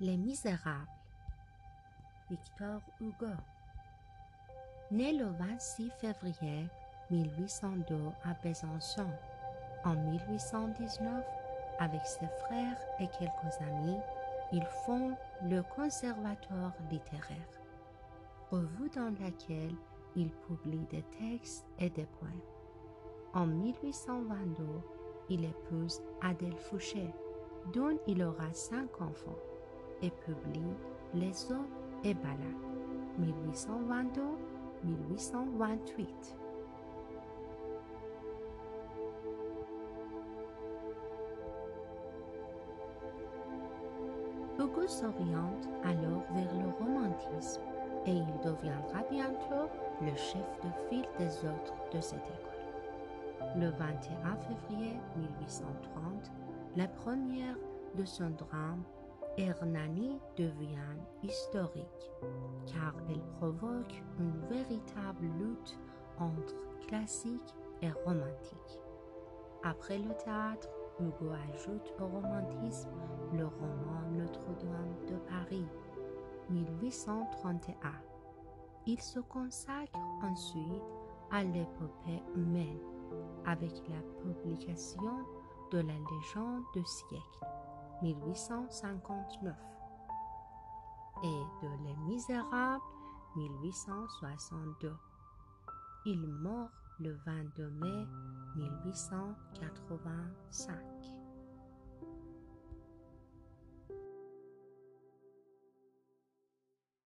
Les Misérables, Victor Hugo. Né le 26 février 1802 à Besançon, en 1819, avec ses frères et quelques amis, il fonde le Conservatoire littéraire, revue dans laquelle il publie des textes et des poèmes. En 1822, il épouse Adèle Foucher, dont il aura 5 enfants, et publie Les Hommes et Ballades, 1822-1828. Hugo s'oriente alors vers le romantisme et il deviendra bientôt le chef de file des autres de cette école. Le 21 février 1830, la première de son drame Hernani devient historique, car elle provoque une véritable lutte entre classique et romantique. Après le théâtre, Hugo ajoute au romantisme le roman Notre-Dame de Paris, 1831. Il se consacre ensuite à l'épopée humaine, avec la publication de la Légende du siècle, 1859, et de Les Misérables, 1862. Il meurt le 22 mai 1885.